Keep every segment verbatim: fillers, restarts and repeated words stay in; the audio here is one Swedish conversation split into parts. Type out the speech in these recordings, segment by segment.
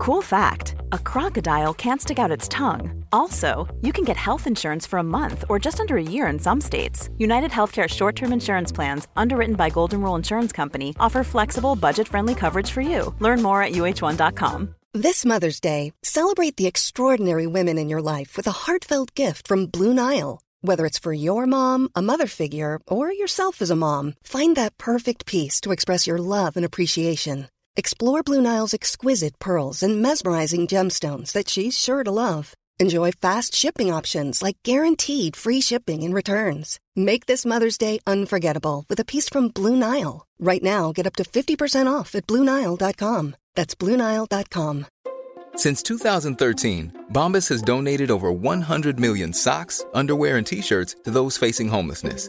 Cool fact, a crocodile can't stick out its tongue. Also, you can get health insurance for a month or just under a year in some states. United Healthcare short-term insurance plans, underwritten by Golden Rule Insurance Company, offer flexible, budget-friendly coverage for you. Learn more at U H one dot com. This Mother's Day, celebrate the extraordinary women in your life with a heartfelt gift from Blue Nile. Whether it's for your mom, a mother figure, or yourself as a mom, find that perfect piece to express your love and appreciation. Explore Blue Nile's exquisite pearls and mesmerizing gemstones that she's sure to love. Enjoy fast shipping options like guaranteed free shipping and returns. Make this Mother's Day unforgettable with a piece from Blue Nile. Right now, get up to fifty percent off at Blue Nile dot com. That's Blue Nile dot com. Since two thousand thirteen, Bombas has donated over one hundred million socks, underwear, and T-shirts to those facing homelessness.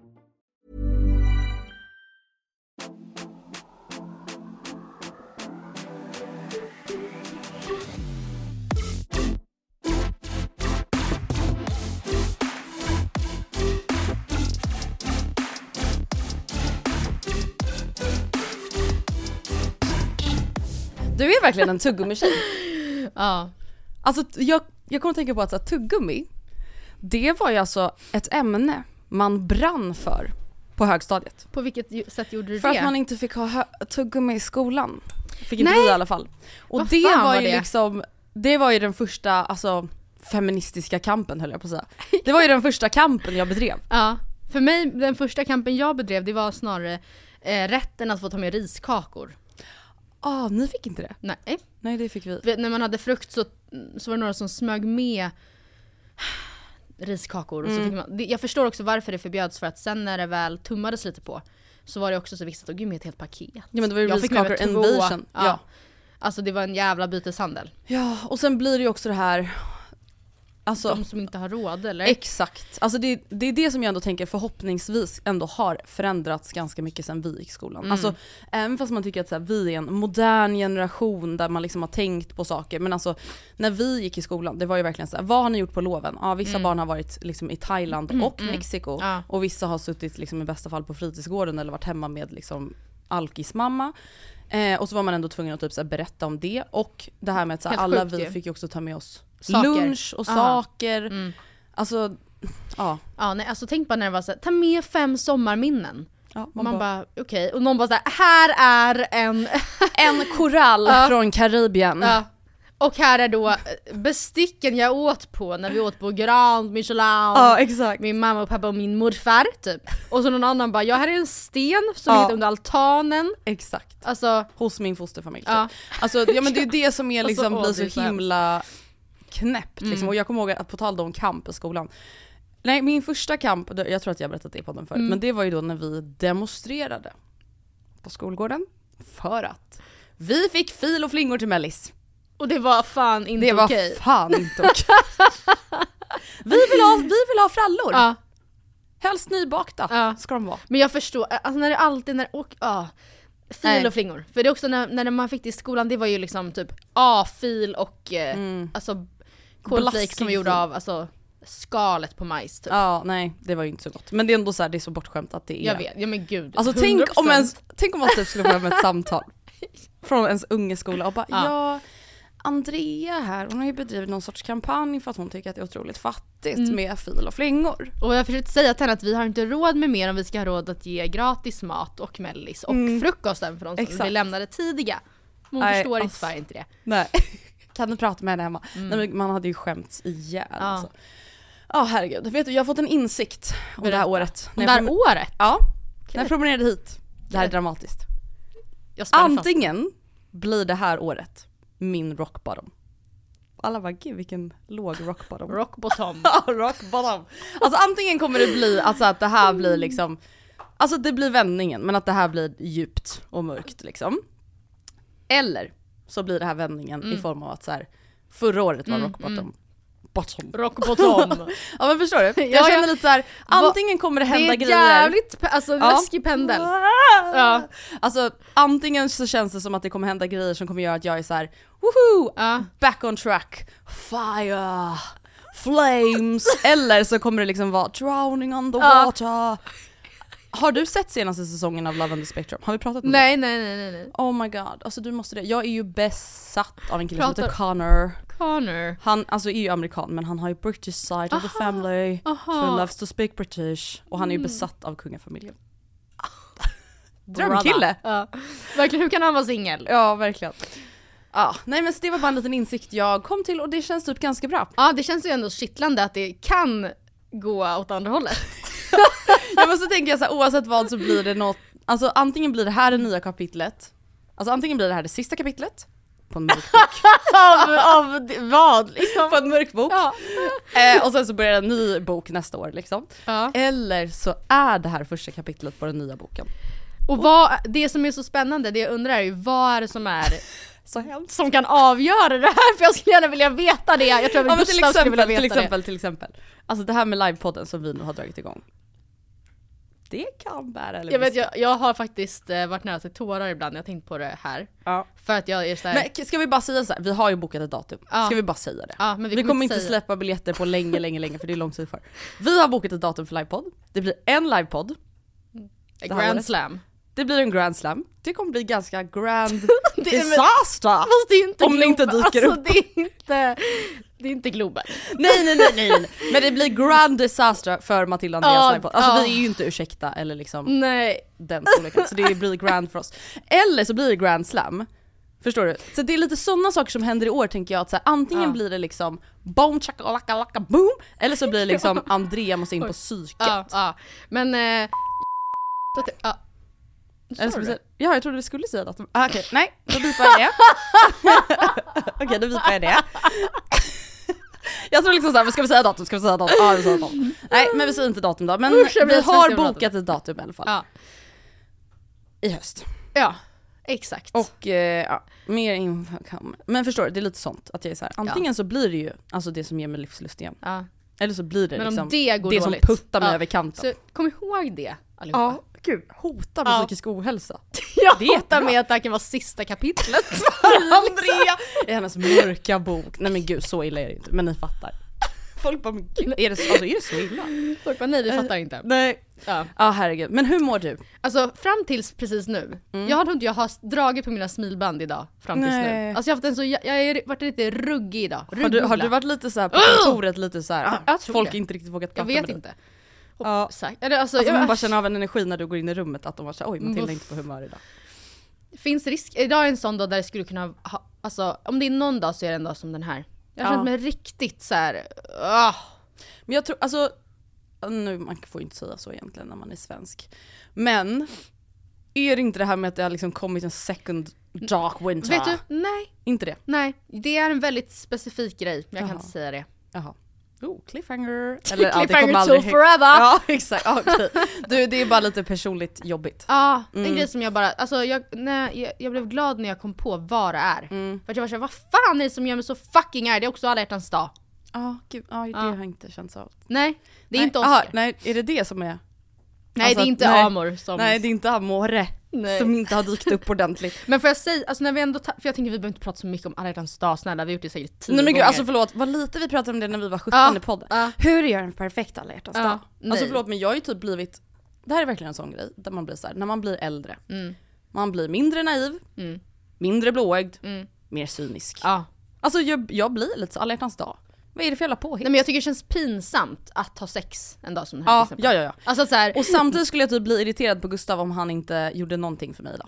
Du är verkligen en tuggummi-tjej. Ja. Alltså, jag, jag kommer att tänka på att, att tuggummi, det var ju alltså ett ämne man brann för på högstadiet. På vilket sätt gjorde du det? För att man inte fick ha hö- tuggummi i skolan. Fick inte vi i alla fall. Och vad det var, var ju det? Liksom, det var ju den första alltså, feministiska kampen, höll jag på att säga. Det var ju den första kampen jag bedrev. Ja. För mig, den första kampen jag bedrev, det var snarare eh, rätten att få ta med riskakor. Ah, ni fick inte det? Nej. Nej, det fick vi. Vet, när man hade frukt så, så var det några som smög med riskakor. Och mm. så fick man, det, jag förstår också varför det förbjöds. För att sen när det väl tummades lite på så var det också så viktigt att gå med ett helt paket. Ja, men det var ju jag riskakor fick med två. Ja. Ja. Alltså det var en jävla byteshandel. Ja, och sen blir det ju också det här... Alltså, de som inte har råd, eller? Exakt. Alltså det, det är det som jag ändå tänker förhoppningsvis ändå har förändrats ganska mycket sen vi gick i skolan. Mm. Alltså, även fast man tycker att så här, vi är en modern generation där man liksom har tänkt på saker. Men alltså, när vi gick i skolan, det var ju verkligen så här, vad har ni gjort på loven? Ja, vissa mm. barn har varit liksom i Thailand mm, och mm. Mexiko. Ja. Och vissa har suttit liksom, i bästa fall på fritidsgården eller varit hemma med liksom, alkismamma. Eh, och så var man ändå tvungen att typ, så här, berätta om det. Och det här med att så här, alla sjukt, vi ju. Fick ju också ta med oss saker. Lunch och ah. saker. Mm. Alltså, ja. Ja, nej, alltså tänk bara när det var så här, ta med fem sommarminnen. Ja, man, man bara, bara okej. Okay. Och någon bara så här, här är en... en korall ja. Från Karibien. Ja. Och här är då besticken jag åt på när vi åt på Grand Michelin. Ja, exakt. Min mamma och pappa och min morfar, typ. Och så någon annan bara, ja, här är en sten som ja. Hittade under altanen. Exakt. Alltså, hos min fosterfamilj. Ja. Alltså, ja, men det är det som är liksom, alltså, blir så himla... knäppt liksom. Mm. Och jag kommer ihåg att på tal om kamp i skolan. Nej, min första kamp, jag tror att jag berättat det på den förut, mm. men det var ju då när vi demonstrerade på skolgården för att vi fick fil och flingor till mellis. Och det var fan inte okej. Det okay. var fan inte okej. Okay. vi, vi vill ha frallor. Ja. Helst nybakta ja. Ska de vara. Men jag förstår, alltså när det alltid, när och ja. Fil Nej. Och flingor. För det är också när, när man fick det i skolan, det var ju liksom typ A-fil och eh, mm. alltså cornflakes som är gjorda av alltså, skalet på majs typ. Ja, nej, det var ju inte så gott. Men det är ändå så här, det är så bortskämt att det är. Jag vet, ja men gud. Alltså hundra procent. tänk om ens tänk om man typ skulle få ett samtal från ens unge skola och bara ja. ja, Andrea här, hon har ju bedrivit någon sorts kampanj för att hon tycker att det är otroligt fattigt mm. med fil och flingor. Och jag försökte säga till henne att vi har inte råd med mer om vi ska ha råd att ge gratis mat och mellis och mm. frukosten för de som vi lämnade tidiga. Hon Nej, förstår ass... inte, inte det. Nej. Kan du prata med henne hemma? Mm. Nej, men man hade ju skämts ihjäl. Ja, alltså. oh, herregud. Vet du, jag har fått en insikt om Berätta. Det här året. Om det här promen- året? Ja, Kul. När jag promenerade hit. Det här är dramatiskt. Antingen blir det här året min rock bottom. Alla bara, gud vilken låg rock bottom. Rock bottom. rock bottom. Alltså antingen kommer det bli alltså, att det här blir liksom, alltså det blir vändningen, men att det här blir djupt och mörkt liksom. Eller så blir det här vändningen mm. i form av att så här, förra året var mm, rock bottom. Mm. bottom. Rock bottom. Ja, men förstår du? Jag ja, känner lite så här, antingen kommer det hända grejer. Det är jävligt grejer. Alltså läskig ja. Pendel. Ja. Alltså antingen så känns det som att det kommer hända grejer som kommer göra att jag är så här, woohoo, ja. Back on track. Fire. Flames. Eller så kommer det liksom vara drowning on the ja. Water. Har du sett senaste säsongen av Love and the Spectrum? Har vi pratat om nej, det? Nej, nej, nej, nej. Oh my god. Alltså du måste det. Jag är ju besatt av en kille som heter Connor. Connor. Han alltså är ju amerikan, men han har ju British side aha, of the family. Aha. So loves to speak British. Och han är ju besatt av kungafamiljen. Drömkille. Ja. Verkligen, hur kan han vara singel? Ja, verkligen. Ah, nej men det var bara en liten insikt jag kom till och det känns typ ganska bra. Ja, ah, det känns ju ändå kittlande att det kan gå åt andra hållet. Jag måste tänka så här, oavsett vad så blir det något, alltså antingen blir det här det nya kapitlet, alltså antingen blir det här det sista kapitlet på en mörk bok. av, av vad? Liksom. På en mörk bok. Ja. Eh, och sen så börjar en ny bok nästa år liksom. Ja. Eller så är det här första kapitlet på den nya boken. Och vad, det som är så spännande, det jag undrar är ju vad är det som är så som kan avgöra det här, för jag skulle gärna vilja veta det. Jag tror att ja, Gustav till exempel, skulle vilja veta till exempel, det. Till exempel. Alltså det här med livepodden som vi nu har dragit igång. Det kan bära eller jag vet jag, jag har faktiskt eh, varit nära till tårar ibland när jag tänkt på det här. Ja. För att jag är så här... Men ska vi bara säga så här, vi har ju bokat ett datum. Ja. Ska vi bara säga det? Ja, men vi, vi kommer inte, inte släppa biljetter på länge länge länge för det är lång tid för. Vi har bokat ett datum för livepodd. Det blir en livepodd. Grand slam. Det blir en grand slam. Det kommer bli ganska grand disaster. Om det inte dyker alltså, upp. Det är inte det är inte Globen. Nej, nej, nej, nej. Men det blir grand disaster för Mathilda och Andreas livepodd. Alltså ja. Vi är ju inte ursäkta eller liksom nej. Den storleken. Så det blir grand för oss. Eller så blir det grand slam. Förstår du? Så det är lite sådana saker som händer i år tänker jag. Att så här, antingen ja. Blir det liksom boom, chakalaka, laka, boom. Eller så blir det liksom Andrea måste in på psyket. Ja, ja. Men... Eh, Så ty- ah. ja, jag trodde du skulle säga datum. Ah, okej, okay. Nej, då bipar jag det. Okej, okay, då bipar jag det. Jag tror liksom så här, ska vi säga datum? Ska vi säga datum? Ja, vi säger datum. Nej, men vi säger inte datum då. Men Usch, vi har bokat ett datum i alla fall. Ja. I höst. Ja, exakt. Och eh, ja, mer info kommer. Men förstår du, det är lite sånt. Att jag är så här, antingen ja. Så blir det ju alltså det som ger mig livslust igen. Ja. Eller så blir det liksom det, det som puttar mig ja. Över kanten. Så kom ihåg det. Allihopa. Ja, gud. Hota med ja. Psykisk ohälsa. Ja, det hotar med att det kan vara sista kapitlet. Andrea i hennes mörka bok. Nej men gud, så illa är det inte. Men ni fattar. Folk bara, men gud, är det så, alltså, är det så illa? Folk bara, nej vi fattar inte. Uh, nej. Ja, ah, herregud. Men hur mår du? Alltså, fram tills precis nu. Mm. Jag har inte jag har dragit på mina smilband idag. Fram tills nej. Nu. Alltså, jag har haft en så, jag, jag har varit lite ruggig idag. Har du, har du varit lite så här på kontoret, lite så här? Ja, jag tror folk det. Inte riktigt vågat prata med dig. Jag vet inte. Dig. Ja, säkert. Alltså, alltså, jag man bara känner av en energi när du går in i rummet att de var så oj, Matilda är inte på humör idag. Finns risk idag är en sån dag där det skulle kunna ha, alltså om det är någon dag så är det en dag som den här. Jag har ja. Känt mig riktigt så här. Oh. Men jag tror alltså nu man får inte säga så egentligen när man är svensk. Men är det inte det här med att det har liksom kommit en second dark winter? Vet du? Nej, inte det. Nej, det är en väldigt specifik grej. Jag Jaha. Kan inte säga det. Jaha. Oh, cliffhanger. Eller, ja, cliffhanger to forever. Ja, exakt. Okay. Du, det är bara lite personligt jobbigt. Ja, mm. En grej som jag bara... Alltså, jag, nej, jag, jag blev glad när jag kom på vad det är. Mm. För att jag var så här, vad fan är det som gör mig så fucking är? Det är också Alla hjärtans dag. Ja, oh, gud. Oh, det ah. har jag inte känts av. Nej, det är nej. Inte Oscar. Aha, nej, är det det som är... Nej, alltså, det är inte nej, Amor som... Nej, det är inte Amore nej. Som inte har dykt upp ordentligt. Men får jag säga, alltså när vi ändå... Ta- för jag tänker vi behöver inte prata så mycket om Alla hjärtans dag, snälla. Vi har gjort det säkert tio nej, men gud, alltså förlåt, vad lite vi pratade om det när vi var sjutton ah, i podden. Ah. Hur gör en perfekt Alla hjärtans dag? Ah, alltså förlåt, men jag har ju typ blivit... Det här är verkligen en sån grej där man blir så här, när man blir äldre. Mm. Man blir mindre naiv, mm. mindre blåögd, mm. mer cynisk. Ah. Alltså jag, jag blir lite så Alla hjärtans dag. Vad är det för jävla påhitt? Nej men jag tycker det känns pinsamt att ha sex en dag som den här ja, ja, ja, ja. Alltså, så här. Och samtidigt skulle jag typ bli irriterad på Gustav om han inte gjorde någonting för mig idag.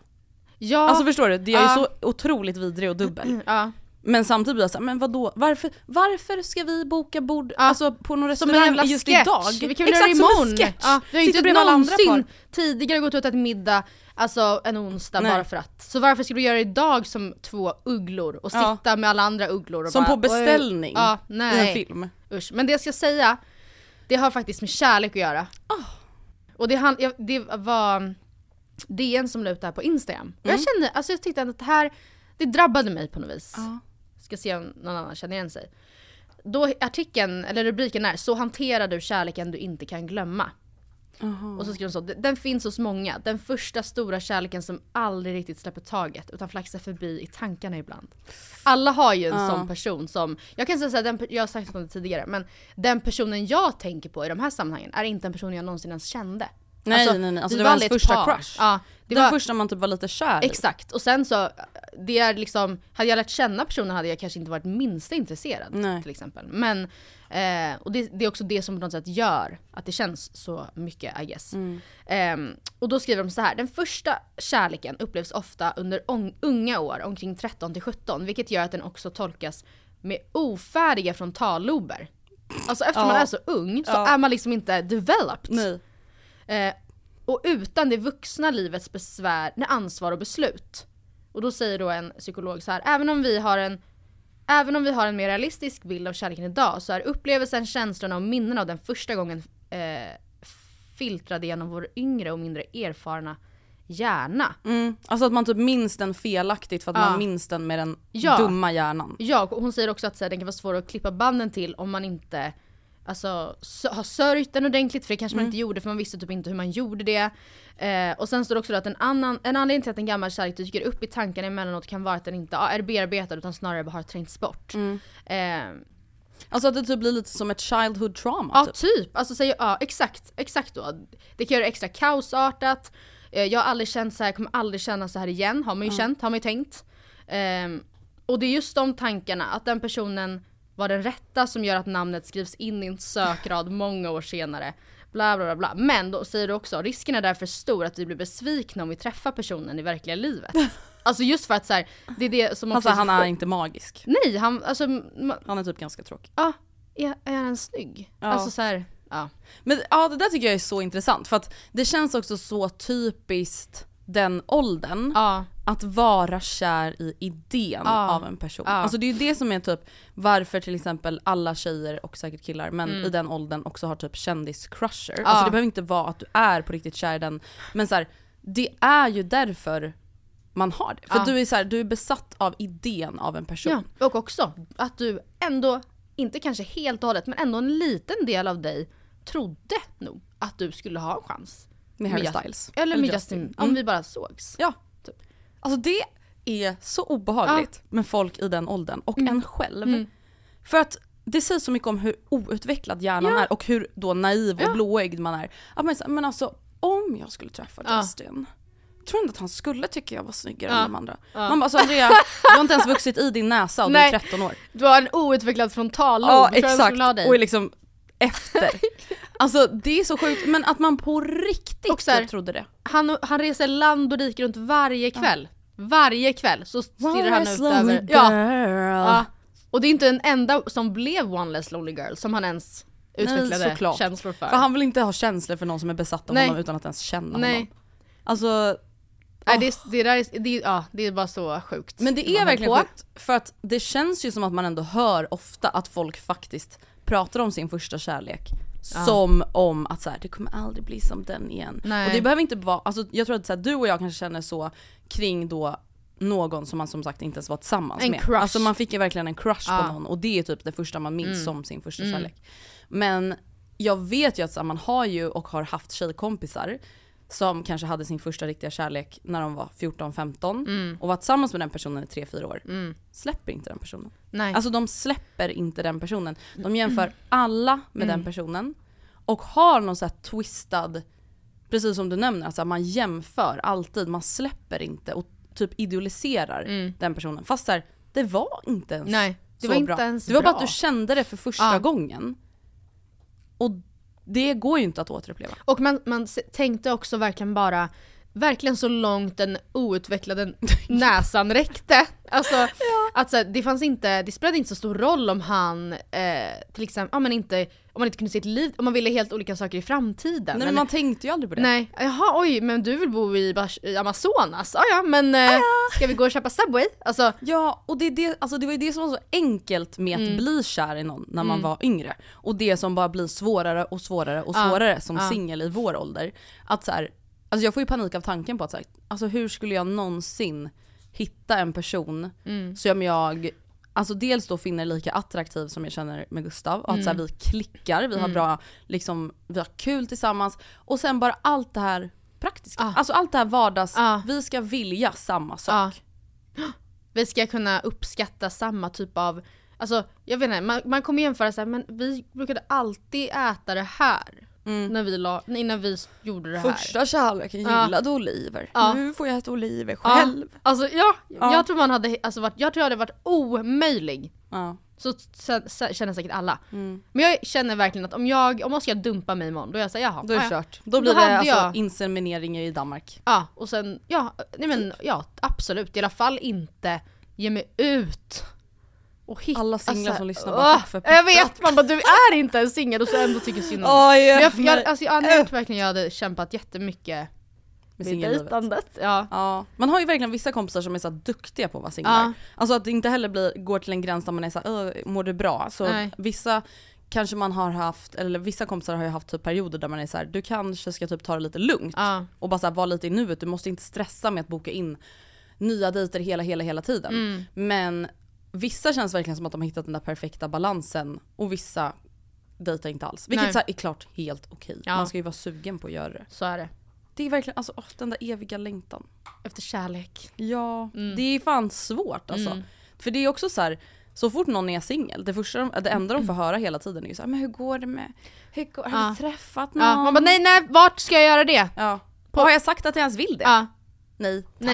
Ja. Alltså förstår du, det är ju uh. så otroligt vidrig och dubbel. Uh. Men samtidigt blir jag så här, men vadå? Varför, varför ska vi boka bord uh. alltså, på någon restaurang just sketch. Idag? Vi kan väl göra det imorgon. Exakt som en sketch. Uh. Vi har inte Sitter någonsin tidigare gått ut ett middag. Alltså en onsdag nej. Bara för att. Så varför skulle du göra idag som två ugglor och sitta ja. Med alla andra ugglor och som bara, på beställning ja, nej. I en film. Usch. Men det jag ska säga, det har faktiskt med kärlek att göra. Oh. Och det, hand, det var D N som la ut det här på Instagram. Mm. Jag kände, alltså jag tyckte att det här det drabbade mig på något vis. Oh. Ska se om någon annan känner igen sig. då artikeln, eller rubriken är "Så hanterar du kärleken du inte kan glömma". Aha. Och så skriver de så: den finns hos många. Den första stora kärleken som aldrig riktigt släpper taget, utan flaxar förbi i tankarna ibland. Alla har ju en uh. sån person som, jag kan säga så här, den, jag har sagt det tidigare, men den personen jag tänker på i de här sammanhangen är inte en person jag någonsin ens kände. Nej, alltså, nej, nej. Alltså, det var hans första par. Crush. Ja, det den var första man typ var lite kär. Exakt. Och sen så, det är liksom, hade jag lärt känna personen hade jag kanske inte varit minst intresserad, nej, till exempel. Men, eh, och det, det är också det som på något sätt gör att det känns så mycket, I guess. Mm. Eh, och då skriver de så här: den första kärleken upplevs ofta under on- unga år, omkring tretton till sjutton, vilket gör att den också tolkas med ofärdiga frontallober. Alltså eftersom ja. man är så ung så ja. är man liksom inte developed. Nej. Eh, och utan det vuxna livets besvär, ansvar och beslut. Och då säger då en psykolog så här: även om vi har en även om vi har en mer realistisk bild av kärleken idag, så är upplevelsen, känslorna och minnena av den första gången eh, filtrade genom vår yngre och mindre erfarna hjärna. Mm. Alltså att man typ minns den felaktigt för att ja. man minns den med den ja. dumma hjärnan. Ja, och hon säger också att så här, den kan vara svår att klippa banden till om man inte alltså har sörjt den ordentligt, för det kanske mm. man inte gjorde, för man visste typ inte hur man gjorde det. Eh, och sen står det också att en annan en anledning till att en gammal kärlek dyker upp i tankarna emellanåt kan vara att den inte är bearbetad, utan snarare bara har trängts bort. Mm. Eh, alltså att det typ blir lite som ett childhood trauma. Ja, typ. typ. Alltså säger ja, exakt, exakt då. Det kan göra extra kaosartat. Eh, jag har aldrig känt så här, kommer aldrig känna så här igen, har man ju mm. känt, har man ju tänkt. Eh, och det är just de tankarna att den personen var den rätta som gör att namnet skrivs in i en sökrad många år senare. Bla bla bla bla. Men då säger du också, risken är därför stor att vi blir besvikna om vi träffar personen i verkliga livet. Alltså just för att så här, det är det som alltså, också, han är inte magisk. Nej, han alltså ma- han är typ ganska tråkig. Ja, är, är han snygg? Ja. Alltså så här, ja. Men ja, det där tycker jag är så intressant, för att det känns också så typiskt den åldern ja. att vara kär i idén ja. av en person. Ja. Alltså det är ju det som är typ varför till exempel alla tjejer och säkert killar, men mm. i den åldern också har typ kändiscrusher. Ja. Alltså det behöver inte vara att du är på riktigt kär i den, men så här, det är ju därför man har det. För ja. du är så här, du är besatt av idén av en person. Ja. Och också att du ändå inte kanske helt och hållet, men ändå en liten del av dig trodde nog att du skulle ha en chans. Med Harry Styles. Eller, eller med Justin. Justin. Om mm. vi bara sågs. Ja. Typ. Alltså det är så obehagligt ja. med folk i den åldern. Och mm. en själv. Mm. För att det säger så mycket om hur outvecklad hjärnan ja. är. Och hur då naiv och ja. blåögd man är. Att man är så, men alltså, om jag skulle träffa ja. Dustin, tror du inte att han skulle tycka jag var snyggare ja. än de andra? Ja. Man bara, alltså Andrea, du har inte ens vuxit i din näsa och du är tretton år. Du har en outvecklad frontallob. Ja, exakt. Och är liksom efter. Alltså det är så sjukt, men att man på riktigt och så här, trodde det. Han, han reser land och rik runt varje kväll. Ja. Varje kväll så stirrar han ut över. Ja. ja. Och det är inte en enda som blev One Less Lonely Girl som han ens utvecklade Nej, känslor för. För han vill inte ha känslor för någon som är besatt av Nej. honom utan att ens känna Nej. honom. Alltså Nej, det, det, där är, det, ja, det är bara så sjukt. Men det är verkligen sjukt, för att det känns ju som att man ändå hör ofta att folk faktiskt pratar om sin första kärlek ja. som om att så här, det kommer aldrig bli som den igen. Nej. Och det behöver inte vara, alltså, jag tror att så här, du och jag kanske känner så kring då någon som man som sagt inte ens var tillsammans en med. Crush. Alltså man fick ju verkligen en crush ja. på någon, och det är typ det första man minns mm. som sin första mm. kärlek. Men jag vet ju att så här, man har ju och har haft tjejkompisar som kanske hade sin första riktiga kärlek när de var fjorton femton mm. och var tillsammans med den personen i tre fyra år. Mm. Släpper inte den personen. Nej. Alltså de släpper inte den personen. De jämför mm. alla med mm. den personen och har någon så här twistad, precis som du nämner, alltså man jämför alltid, man släpper inte och typ idealiserar mm. den personen. Fast så här, det var inte ens Nej, det var så inte bra. Ens det var bra. Bara att du kände det för första ja. gången. Och det går ju inte att återuppleva. Och man, man tänkte också verkligen bara verkligen så långt den outvecklade näsan räckte. Alltså ja. att så här, det fanns inte, det spelade inte så stor roll om han eh, till exempel, om man inte om man inte kunde se ett liv, om man ville helt olika saker i framtiden. Nej, men, men man tänkte ju aldrig på det. Nej, jaha, oj, men du vill bo i, i Amazonas. Ah, ja, men eh, ska vi gå och köpa Subway? Alltså ja, och det är det, alltså det var ju det som var så enkelt med mm. att bli kär i någon när man mm. var yngre, och det som bara blir svårare och svårare och svårare ah, som ah. singel i vår ålder, att så här, alltså jag får ju panik av tanken på att så här, alltså hur skulle jag någonsin hitta en person mm. som jag Alltså dels då finner lika attraktiv som jag känner med Gustav. Och att mm. så här, vi klickar, vi mm. har bra, liksom, vi har kul tillsammans. Och sen bara allt det här praktiska. Ah. Alltså allt det här vardags, ah. vi ska vilja samma sak. Ah. Vi ska kunna uppskatta samma typ av, alltså jag vet inte, man, man kommer jämföra så här, men vi brukade alltid äta det här. Mm. När vi la, innan vi gjorde det här. Första kärleken gillade ja. Oliver. Ja. Nu får jag äta oliver själv. Ja. Alltså, ja, ja. Jag tror man hade, alltså, varit, jag tror jag hade varit omöjlig. Ja. Så, så, så känner säkert alla. Mm. Men jag känner verkligen att om jag om jag ska dumpa mig imorgon, då är jag så här, jaha. Då är det kört. Då blir då det alltså jag... insemineringar i Danmark. Ja, och sen ja, nej men ja, absolut i alla fall inte ge mig ut. Och hit, alla singlar alltså, som lyssnar bara åh, för jag vet, man bara, du är inte en singel och så ändå tycker synd om oh, yeah, jag, jag, men, alltså, jag hade uh, verkligen jag hade kämpat jättemycket med singellivet. Ja. Ja. Man har ju verkligen vissa kompisar som är så duktiga på att vara singlar. Ja. Alltså att det inte heller blir, går till en gräns där man är så här, mår du bra? Så nej. Vissa kanske man har haft, eller vissa kompisar har ju haft typ perioder där man är så här, du kanske ska typ ta det lite lugnt ja. Och bara så här, vara lite i nuet. Du måste inte stressa med att boka in nya dejter hela, hela, hela tiden. Mm. Men vissa känns verkligen som att de har hittat den där perfekta balansen och vissa dejtar inte alls. Vilket nej. Så här är klart helt okej. Ja. Man ska ju vara sugen på att göra det. Så är det. Det är verkligen alltså, åh, den där eviga längtan. Efter kärlek. Ja, mm. det är fan svårt alltså. Mm. För det är också så här, så fort någon är singel, det, första de, det enda de får höra hela tiden är ju så här, men hur går det med, hur går, har ja. Du träffat någon? Ja. Man bara, nej, nej, vart ska jag göra det? Ja. På, har jag sagt att jag ens vill det? Ja. Nej, nej.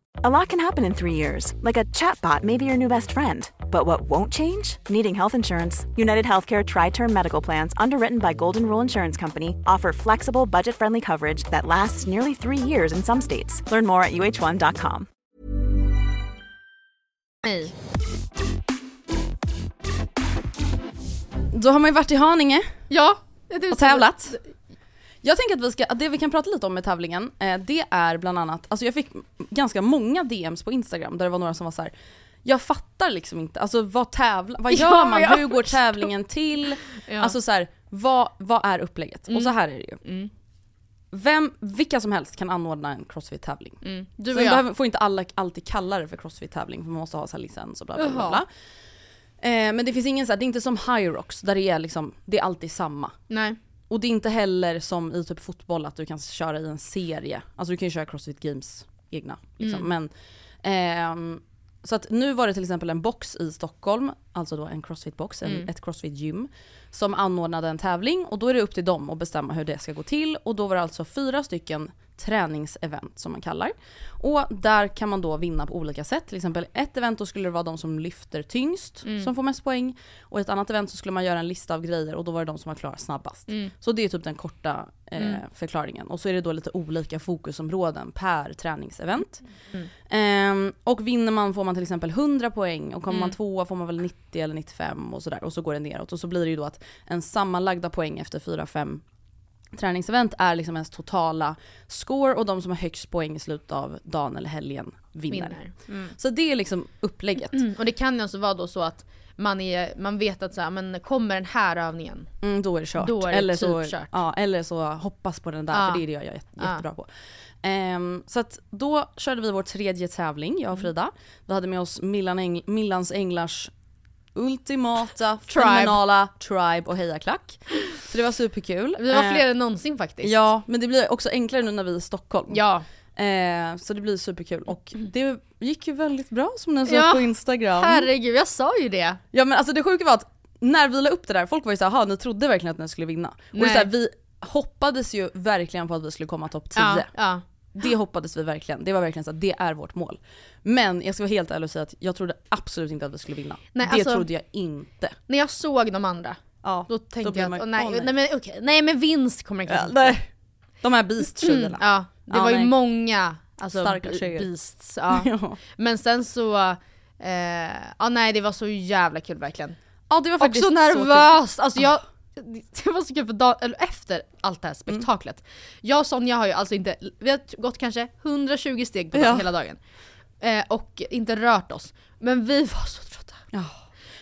A lot can happen in three years, like a chatbot may be your new best friend. But what won't change? Needing health insurance. United Healthcare Tri-Term Medical Plans, underwritten by Golden Rule Insurance Company, offer flexible, budget-friendly coverage that lasts nearly three years in some states. Learn more at u h one dot com. Hej. Då har man ju varit i Haninge. Ja. Och tävlat. Jag tänker att vi ska, det vi kan prata lite om med tävlingen, det är bland annat, alltså jag fick ganska många D Ms på Instagram där det var några som var så här, jag fattar liksom inte, alltså vad tävlar, vad gör ja, man, hur går tävlingen till, ja. Alltså så här, vad, vad är upplägget? Mm. Och så här är det ju. Mm. Vem, vilka som helst kan anordna en crossfit-tävling. Mm. Du och jag. Får inte alla alltid kalla det för crossfit-tävling, för man måste ha så här licens och bla bla bla. Bla. Eh, men det finns ingen så här, det är inte som High Rocks där det är liksom, det är alltid samma. Nej. Och det är inte heller som i typ fotboll att du kan köra i en serie. Alltså du kan ju köra CrossFit Games egna. Liksom. Mm. Men, eh, så att nu var det till exempel en box i Stockholm. Alltså då en CrossFit-box, mm. en, ett CrossFit-gym. Som anordnade en tävling. Och då är det upp till dem att bestämma hur det ska gå till. Och då var det alltså fyra stycken träningsevent som man kallar. Och där kan man då vinna på olika sätt. Till exempel ett event då skulle det vara de som lyfter tyngst mm. som får mest poäng. Och ett annat event så skulle man göra en lista av grejer och då var det de som var klara snabbast. Mm. Så det är typ den korta eh, mm. förklaringen. Och så är det då lite olika fokusområden per träningsevent. Mm. Ehm, och vinner man får man till exempel hundra poäng och kommer mm. man tvåa får man väl nittio eller nittiofem och sådär. Och så går det neråt. Och så blir det ju då att en sammanlagda poäng efter fyra fem träningsevent är liksom ens totala score och de som har högst poäng i slutet av dagen eller helgen vinner. vinner. Mm. Så det är liksom upplägget. Mm. Och det kan ju också vara då så att man, är, man vet att så här, men kommer den här övningen mm, då är det kört. Då är det eller, typ så, kört. Ja, eller så hoppas på den där ah. för det är det jag är jätte, ah. jättebra på. Um, så att då körde vi vår tredje tävling, jag och Frida. Mm. Vi hade med oss Millan Eng- Millans Englars ultimata, fenomenala tribe och hejaklack. Så det var superkul. Vi var fler eh, än någonsin faktiskt. Ja, men det blir också enklare nu när vi är i Stockholm. Ja. Eh, så det blir superkul. Och det gick ju väldigt bra som ni såg ja, på Instagram. Herregud, jag sa ju det. Ja, men alltså det sjuka var att när vi la upp det där, folk var ju såhär, ni trodde verkligen att ni skulle vinna. Nej. Och så här, vi hoppades ju verkligen på att vi skulle komma topp tio. Ja, ja. Det hoppades vi verkligen. Det var verkligen så att det är vårt mål. Men jag ska vara helt ärlig och säga att jag trodde absolut inte att vi skulle vinna. Nej, det alltså, trodde jag inte. När jag såg de andra, ja, då tänkte då jag att, oh, nej, oh, nej. Nej, men, okay. nej men vinst kommer det kanske. Ja, de här beast-tjejerna. Mm, ja, det ja, var nej. ju många alltså, starka tjejer. Beasts, ja. ja. Men sen så, eh, ja nej det var så jävla kul verkligen. Ja, det var faktiskt också nervöst. Alltså jag... Det var så kul för dag, eller efter allt det här spektaklet. Mm. Jag och Sonja har ju alltså inte, vi har gått kanske hundratjugo steg på ja. hela dagen. Eh, och inte rört oss. Men vi var så trötta. Ja.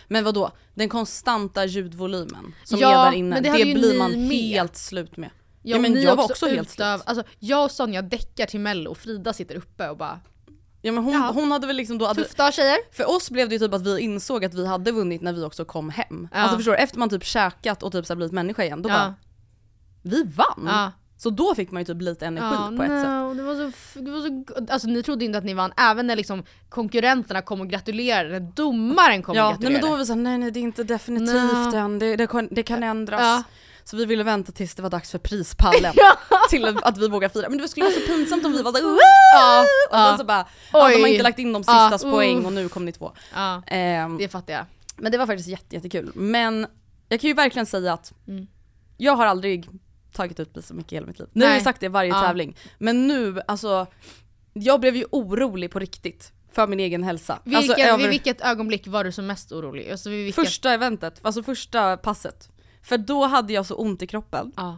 Men vadå? Den konstanta ljudvolymen som ja, är där inne, det, det blir man med. helt slut med. Ja, ja, men jag var också, också helt slut. Alltså, jag och Sonja däckar till Mello och Frida sitter uppe och bara... Ja, men hon, ja. hon hade väl liksom då... Tufta tjejer. För oss blev det ju typ att vi insåg att vi hade vunnit när vi också kom hem. Ja. Alltså förstår du, efter man typ käkat och typ så här blivit människa igen, då ja. bara, vi vann. Ja. Så då fick man ju typ lite energi ja, på ett no, sätt. Det var så, det var så, alltså ni trodde inte att ni vann, även när liksom konkurrenterna kom och gratulerade, när domaren kom ja, och gratulerade. Ja, men då var vi så här, nej, nej, det är inte definitivt no. än, det, det, kan, det kan ändras. Ja. Så vi ville vänta tills det var dags för prispallen ja. till att vi vågar fira. Men det skulle vara så pinsamt om vi var så här, ja, och ja. så bara, ja, de har inte lagt in de sistas ja, poäng och nu kom ni två. Ja, ehm, det fattar jag. Men det var faktiskt jätte, jättekul. Men jag kan ju verkligen säga att mm. jag har aldrig tagit ut så mycket i hela mitt liv. Nu har jag sagt det varje ja. tävling. Men nu, alltså, jag blev ju orolig på riktigt. För min egen hälsa. Vilken, alltså, över... Vid vilket ögonblick var du som mest orolig? Alltså, vid vilket... Första eventet, alltså första passet. För då hade jag så ont i kroppen. Ah.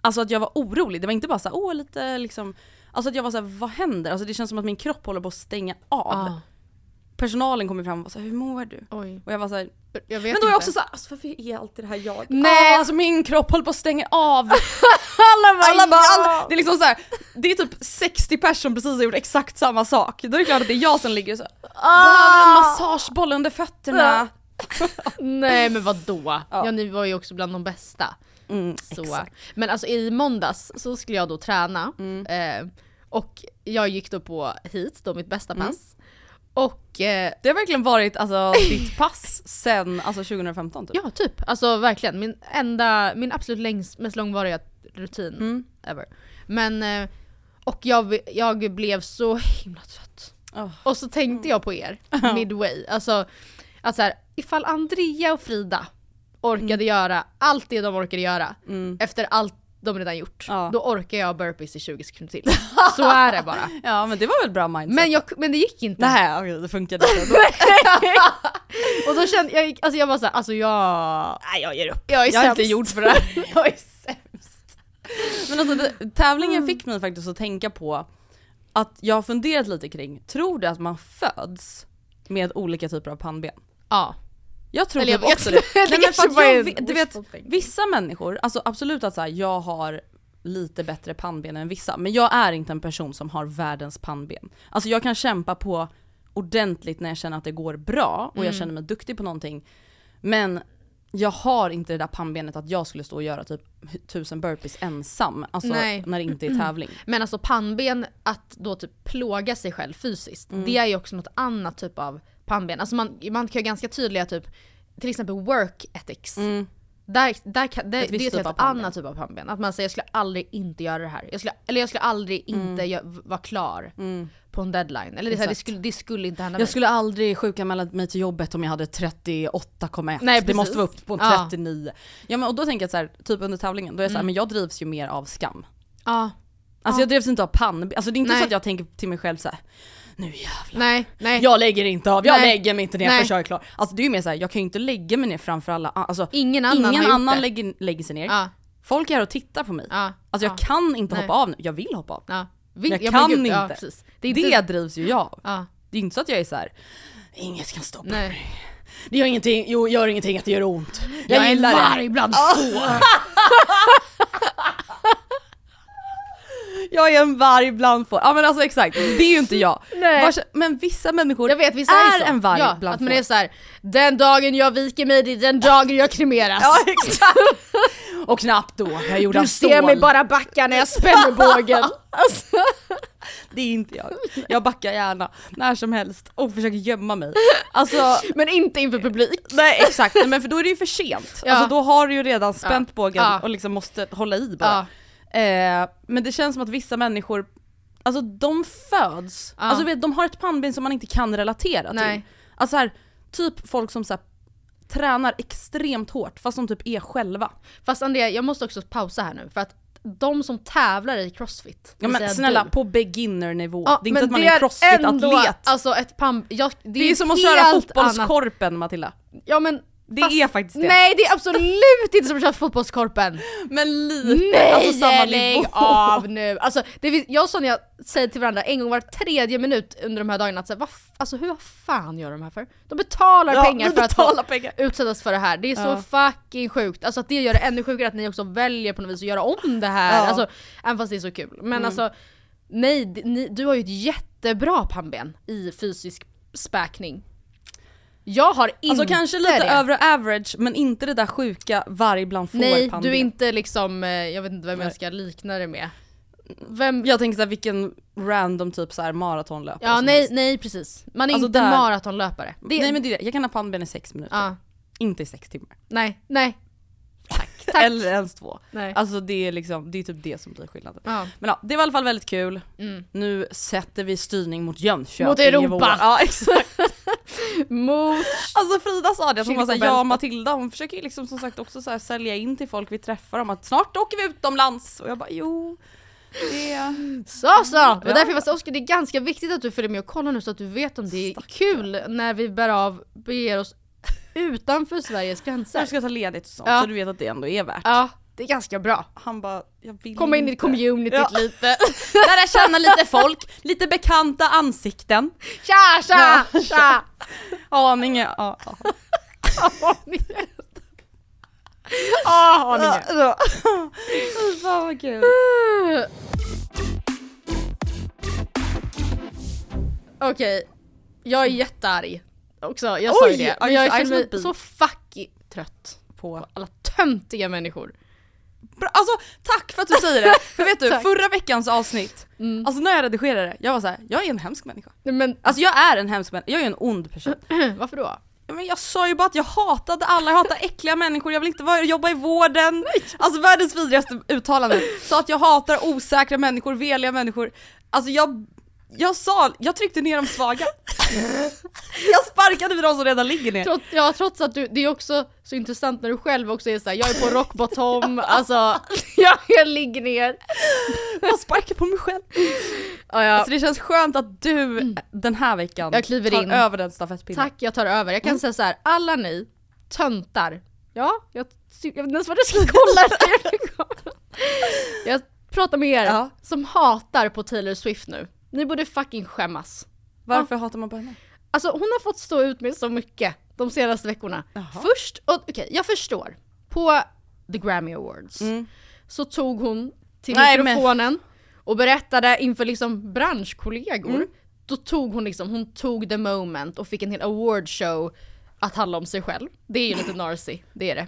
Alltså att jag var orolig. Det var inte bara så här, åh lite liksom. Alltså att jag var så här, vad händer? Alltså det känns som att min kropp håller på att stänga av. Ah. Personalen kom fram och sa, hur mår du? Oj. Och jag var så här, jag vet men då inte. Är jag också så här, alltså varför är alltid det här jag? Nej. Ah, alltså min kropp håller på att stänga av. alla bara, alla bara, alla. Det är liksom så här, det är typ sextio personer precis har gjort exakt samma sak. Då är det klart att det är jag som ligger så. Ah. Behöver en massageboll under fötterna. Ah. Nej men vadå ja. ja ni var ju också bland de bästa mm, så. Exakt. Men alltså i måndags så skulle jag då träna mm. eh, och jag gick då på hit då mitt bästa pass mm. och eh, det har verkligen varit alltså ditt pass sen alltså tjugo femton typ. Ja typ alltså verkligen min enda min absolut längst mest långvariga rutin mm. ever. Men eh, och jag jag blev så himla trött. Oh. Och så tänkte jag på er midway alltså att så här, ifall Andrea och Frida orkade mm. göra allt det de orkade göra mm. efter allt de redan gjort ja. då orkar jag burpees i tjugo sekunder till. Så är det bara. Ja, men det var väl bra mindset. Men jag men det gick inte. Nej, okej, det funkade inte. Och då kände jag alltså jag var så här, alltså jag nej, jag ger upp. Jag är, jag är inte gjord för det här. Jag är sämst. Men alltså det, tävlingen mm. fick mig faktiskt att tänka på att jag har funderat lite kring, tror du att man föds med olika typer av pannben? Ja. Jag tror det också. Det. Nej, men för att jag vet, du vet vissa människor, alltså absolut att så här, jag har lite bättre pannben än vissa, men jag är inte en person som har världens pannben. Alltså jag kan kämpa på ordentligt när jag känner att det går bra och mm. jag känner mig duktig på någonting. Men jag har inte det där pannbenet att jag skulle stå och göra typ tusen burpees ensam. Alltså nej. När det inte är tävling. Men alltså pannben, att då typ plåga sig själv fysiskt, mm. det är ju också något annat typ av pannben. Alltså man, man kan ju ganska tydliga typ, till exempel work ethics. Mm. Där, där kan, det, det är typ ett annat typ av pannben. Att man säger, jag skulle aldrig inte göra det här. Jag skulle, eller jag skulle aldrig mm. inte gö- vara klar mm. på en deadline. Eller det, här, det, skulle, det skulle inte hända. Jag mig. skulle aldrig sjukanmäla mig till jobbet om jag hade trettioåtta komma ett. Nej, det måste vara upp på ja. trettionio. Ja, men, och då tänker jag så här, typ under tävlingen. Då är jag så här, mm. men jag drivs ju mer av skam. Ja. Alltså ja. jag drivs inte av pann. Alltså det är inte nej. så att jag tänker till mig själv så här, nu jävlar. Nej, nej. Jag lägger inte av. Jag nej. lägger mig inte ner för jag är klar. Alltså det är ju mer så här, jag kan ju inte lägga mig ner framför alla. Alltså ingen annan, ingen annan lägger, lägger sig ner. Ja. Folk är här och tittar på mig. Ja. Alltså jag ja. kan inte nej. hoppa av nu. Jag vill hoppa av. Ja. Vill, jag, jag kan gjort, inte. Ja, det, inte. Det drivs ju jag av. Ja. Det är inte så att jag är så här, inget kan stoppa nej. mig. Det gör ingenting, jo, gör ingenting att det gör ont. Jag, jag gillar är varg bland sår. Jag är en varg bland får. Ja men alltså exakt, det är ju inte jag. Vars, men vissa människor jag vet, vissa är, är en varg ja, bland att man får. Är så här, den dagen jag viker mig, den dagen jag kremeras. Ja exakt. Och knappt då. Jag gjorde du ser stål. Mig bara backa när jag spänner bågen. Alltså, det är inte jag. Jag backar gärna när som helst och försöker gömma mig. Alltså, men inte inför publik. Nej, exakt. Men för då är det ju för sent. Ja. Alltså, då har du ju redan spänt ja. bågen ja. och liksom måste hålla i bara. Ja. Eh, men det känns som att vissa människor, alltså de föds. Ja. Alltså, vet, de har ett pannben som man inte kan relatera nej. till. Alltså här, typ folk som så här, tränar extremt hårt fast de typ är själva. Fast Andrea, jag måste också pausa här nu för att de som tävlar i crossfit. Ja, men snälla, du. På beginner-nivå. Ja, det är inte att man är crossfit-atlet. Alltså ett pump, jag, det, det är, är som att köra fotbollskorpen, annat. Matilda. Ja, men det fast, är faktiskt det. Nej, det är absolut inte som att köra fotbollskorpen. Men lite. Nej, alltså, samma nivå. Av nu. Alltså, det, jag och Sonja säger till varandra en gång var tredje minut under de här dagarna att säga, vad, alltså, hur fan gör de här för? De betalar ja, pengar de för betalar att pengar. Utsättas för det här. Det är ja. så fucking sjukt. Alltså, att det gör det ännu sjukare att ni också väljer på något vis att göra om det här. Ja. Alltså, även fast det är så kul. Men mm. alltså, nej, ni, du har ju ett jättebra pannben i fysisk späkning. Jag har inte alltså kanske lite det. Över average, men inte det där sjuka varg bland får. Nej, du är inte liksom, jag vet inte vem jag ska likna det med. Vem? Jag tänker såhär, vilken random typ så här maratonlöpare. Ja, nej, nej, precis. Man är alltså inte där... maratonlöpare. Det... Nej, men det är det. Jag kan ha pannben i sex minuter. Ah. Inte i sex timmar. Nej, nej. Tack. Tack. Eller ens två. Nej. Alltså det är liksom, det är typ det som blir skillnaden. Ja. Men ja, det var i alla fall väldigt kul. Mm. Nu sätter vi styrning mot Jönköping. Mot Europa. Ja, exakt. mot... Alltså Frida sa det som var så här, ja, Matilda, hon försöker liksom som sagt också så här, sälja in till folk vi träffar om att snart åker vi utomlands. Och jag bara, jo... Det... Så, så. Och därför var det, Oskar, det är ganska viktigt att du följer med och kollar nu så att du vet om det är Stackare. Kul när vi bär av, beger oss utanför Sveriges gränser. Jag ska ta ledigt och sånt, ja. Så du vet att det ändå är värt. Ja, det är ganska bra. Han bara, jag vill komma in i communityt ja. Lite. Där jag känner lite folk, lite bekanta ansikten. Tja, tja, ja, tja. Aninge. Ja, aninge. Ja, aninge. Fan vad kul. Okej, jag är jättearg. Också, jag sa ju det. Men jag känner mig så fucking trött på alla töntiga människor. Bra, alltså, tack för att du säger det. För vet du, förra veckans avsnitt, mm. alltså när jag redigerade, jag var så här, jag är en hemsk människa. Men, alltså jag är en hemsk människa, jag är en ond person. Varför då? Men jag sa ju bara att jag hatade alla, jag hatar äckliga människor, jag vill inte vara, jobba i vården. Nej. Alltså världens vidrigaste uttalande. Så att jag hatar osäkra människor, veliga människor. Alltså jag... Jag sa, jag tryckte ner de svaga. Jag sparkade vid de som redan ligger ner. Trots, ja, trots att du, det är också så intressant när du själv också är så här, jag är på rock bottom, alltså jag, jag ligger ner. Jag sparkar på mig själv. Ja, ja. Alltså, det känns skönt att du mm. den här veckan jag kliver tar in. Över den stafettpinnen. Tack, jag tar över. Jag kan mm. säga så här, alla ni töntar. Ja, jag, jag vet inte ens vad du skulle kolla. Jag pratar med er ja. Som hatar på Taylor Swift nu. Ni borde fucking skämmas. Varför ja. Hatar man på henne? Alltså hon har fått stå ut med så mycket de senaste veckorna. Jaha. Först, okej, okay, jag förstår. På The Grammy Awards mm. så tog hon till Nej, mikrofonen men... och berättade inför liksom branschkollegor. Mm. Då tog hon liksom, hon tog the moment och fick en hel awardshow att handla om sig själv. Det är ju lite narcy, det är det.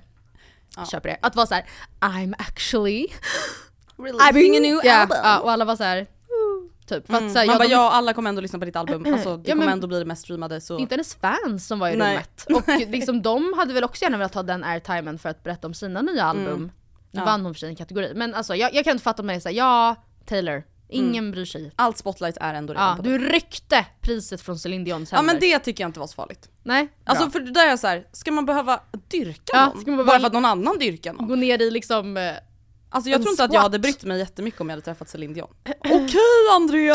Ja. Köper det. Att vara så här, I'm actually releasing I'm bringing a new yeah. album. Ja, och alla var så här... Typ. Mm. Att, såhär, man ja, bara, de... ja, alla kommer ändå lyssna på ditt album. Alltså, det ja, kommer ändå bli det mest streamade. Så... Inte ens fans som var i Nej. rummet. Och liksom, de hade väl också gärna velat ta den airtimen för att berätta om sina nya album. Mm. Ja. Vann hon för sin kategori. Men alltså, jag, jag kan inte fatta om det är såhär, ja, Taylor, ingen mm. bryr sig. Allt spotlight är ändå redan ja, på det. Du ryckte priset från Celine Dions händer. Ja, men det tycker jag inte var så farligt. Nej. Alltså, för där är jag såhär, ska man behöva dyrka ja, någon? Ska man behöva... Bara för att någon annan dyrkar någon? Gå ner i liksom... Alltså jag en tror inte squat. Att jag hade brytt mig jättemycket om jag hade träffat Celine Dion. Okej, Andrea!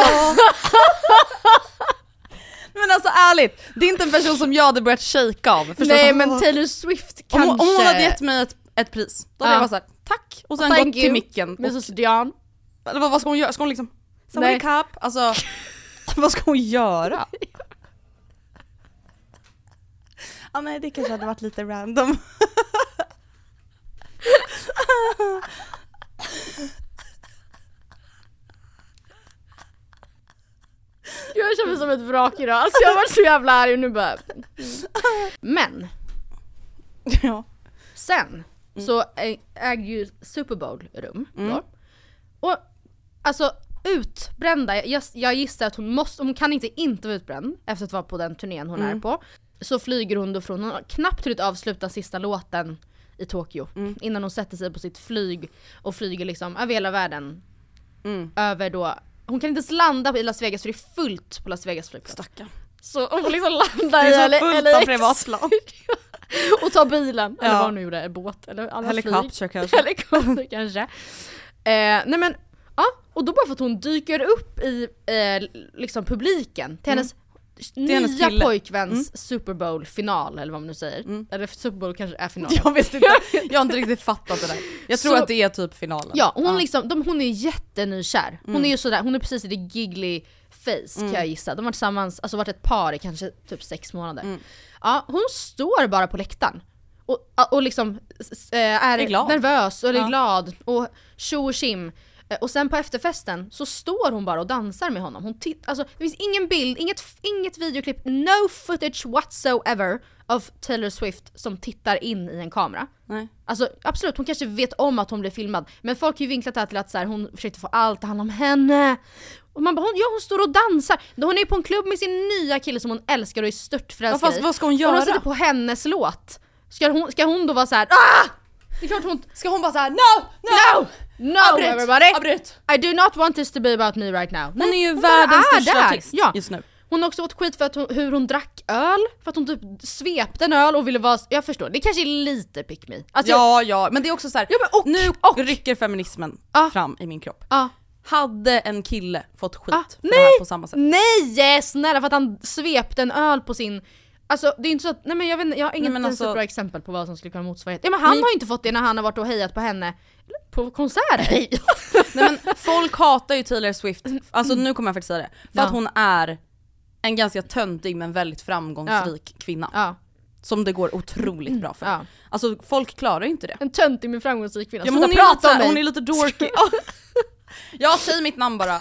Men alltså ärligt, det är inte en person som jag hade börjat shake av. Förstår Nej, men Taylor Swift kanske. Om, om hon hade gett mig ett, ett pris, då hade ja. Jag bara såhär, tack! Och sen oh, gått till micken. missus Dion. Eller vad, vad ska hon göra? Ska hon liksom, samla kapp? Alltså, vad ska hon göra? Ja, men det kanske hade varit lite random. Jag känner mig som ett vrak idag. Alltså jag var så jävla arg nu bara. Men ja. Sen Mm. Så äger ju Super Bowl rum då. Mm. Och alltså utbrända, jag, jag gissar att hon måste, hon kan inte inte vara utbränd efter att vara på den turnén hon mm. är på. Så flyger hon då från, hon har knappt hunnit avsluta sista låten i Tokyo mm. innan hon sätter sig på sitt flyg och flyger liksom över hela världen. Mm. Över då, hon kan inte ens landa i Las Vegas för det är fullt på Las Vegas flygplats. Stackarn. Så hon får liksom landa i eller eller privatplan. Och ta bilen ja. Eller vad hon nu gjorde, båt eller alla helikopter kanske. Helikopter kanske. Eh, nej men ja, och då bara för att hon dyker upp i eh, liksom publiken till hennes mm. nya hennes pojkväns mm. Super Bowl final eller vad man nu säger. Mm. Eller Super Bowl kanske är final. Jag vet inte. Jag har inte riktigt fattat det där. Jag tror så, att det är typ finalen. Ja, hon ja. liksom de, hon är jättenykär. Hon mm. är ju så där, hon är precis i det giggly face mm. kan jag gissa. De har tillsammans alltså varit ett par i kanske typ sex månader. Mm. Ja, hon står bara på läktaren. Och, och liksom äh, är, är glad. nervös och är ja. glad och tjo och tjim. Och sen på efterfesten så står hon bara och dansar med honom. Hon titt- alltså, det finns ingen bild, inget, inget videoklipp, no footage whatsoever av Taylor Swift som tittar in i en kamera. Nej. Alltså absolut, hon kanske vet om att hon blir filmad. Men folk har ju vinklat här till att så här, hon försökte få allt att handla om henne. Och man bara, hon, ja hon står och dansar. Hon är på en klubb med sin nya kille som hon älskar och är störtförälskad ja, i. Vad ska hon göra? Och hon sitter på hennes låt. Ska hon, ska hon då vara så här, ah! Det är klart hon, ska hon bara så här, no, no, no! No, abryt, everybody. Abryt. I do not want this to be about me right now. Hon är ju hon världens största artist ja. just nu. Hon har också åt skit för att hon, hur hon drack öl. För att hon typ svepte en öl och ville vara... Jag förstår, det kanske är lite pick me. Alltså, ja, ja, men det är också så här... Ja, men och, nu och. rycker feminismen ah. fram i min kropp. Ah. Hade en kille fått skit ah. för nej, det här på samma sätt? Nej, yes, nära för att han svepte en öl på sin... Alltså det är inte så att, nej men jag vet inte, jag har inget nej, alltså, så bra exempel på vad som skulle kunna motsvarigheten. Ja men han ni... har ju inte fått det när han har varit och hejat på henne på konserter. Nej. Nej men folk hatar ju Taylor Swift. Alltså nu kommer jag faktiskt säga det. För ja. att hon är en ganska töntig men väldigt framgångsrik ja. kvinna. Ja. Som det går otroligt bra för. Ja. Alltså folk klarar ju inte det. En töntig men framgångsrik kvinna. Ja, men hon, är lite, hon är lite dorky. Ja, säg mitt namn bara.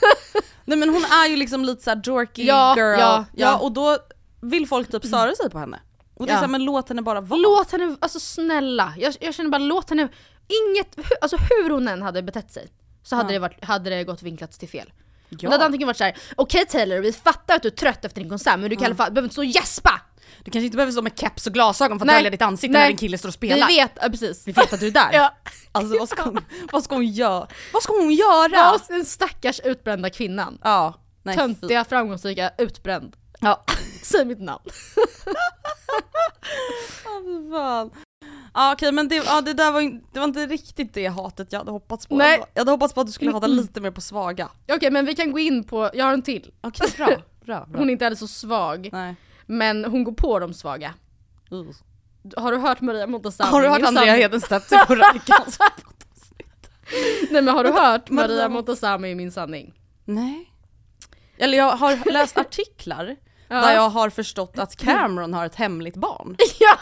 Nej men hon är ju liksom lite så här dorky ja, girl. Ja, ja. ja och då... vill folk typ störa sig på henne. Och det är ja. så här, men låt henne bara vara. Låt henne, alltså snälla. Jag, jag känner bara, låt henne. Inget, hu, alltså hur hon än hade betett sig så hade, ja. det, varit, hade det gått vinklats till fel. Ja. Och då hade antingen varit så här, okej okay, Taylor, vi fattar att du är trött efter din konsert, men du kan mm. i alla fall, behöver inte så jäspa. Du kanske inte behöver stå med keps och glasögon för att dölja ditt ansikte nej. när en kille står och spelar. Vi vet, ja, precis. Vi vet att du är där. ja. Alltså vad ska, hon, vad ska hon göra? Vad ska hon göra? Ja, den stackars utbrända kvinnan. Ja. Nej, töntiga, framgångsrika, utbränd. Ja, säg mitt namn. Alltså fan. Ja, okej, men det, ja, det där var, det var inte riktigt det hatet jag hade hoppats på. Nej. Jag hade hoppats på att du skulle hata lite mer på svaga. Okej, men vi kan gå in på, jag har en till. Okej, bra, bra, bra. Hon är inte alls så svag. Nej. Men hon går på de svaga. Mm. Har du hört Maria Montazami? Har du hört Andrea Hedenstedt på Rikans? Nej, men har du hört Maria Montazami i Min sanning? Nej. Eller jag har läst artiklar ja. där jag har förstått att Cameron har ett hemligt barn. Ja,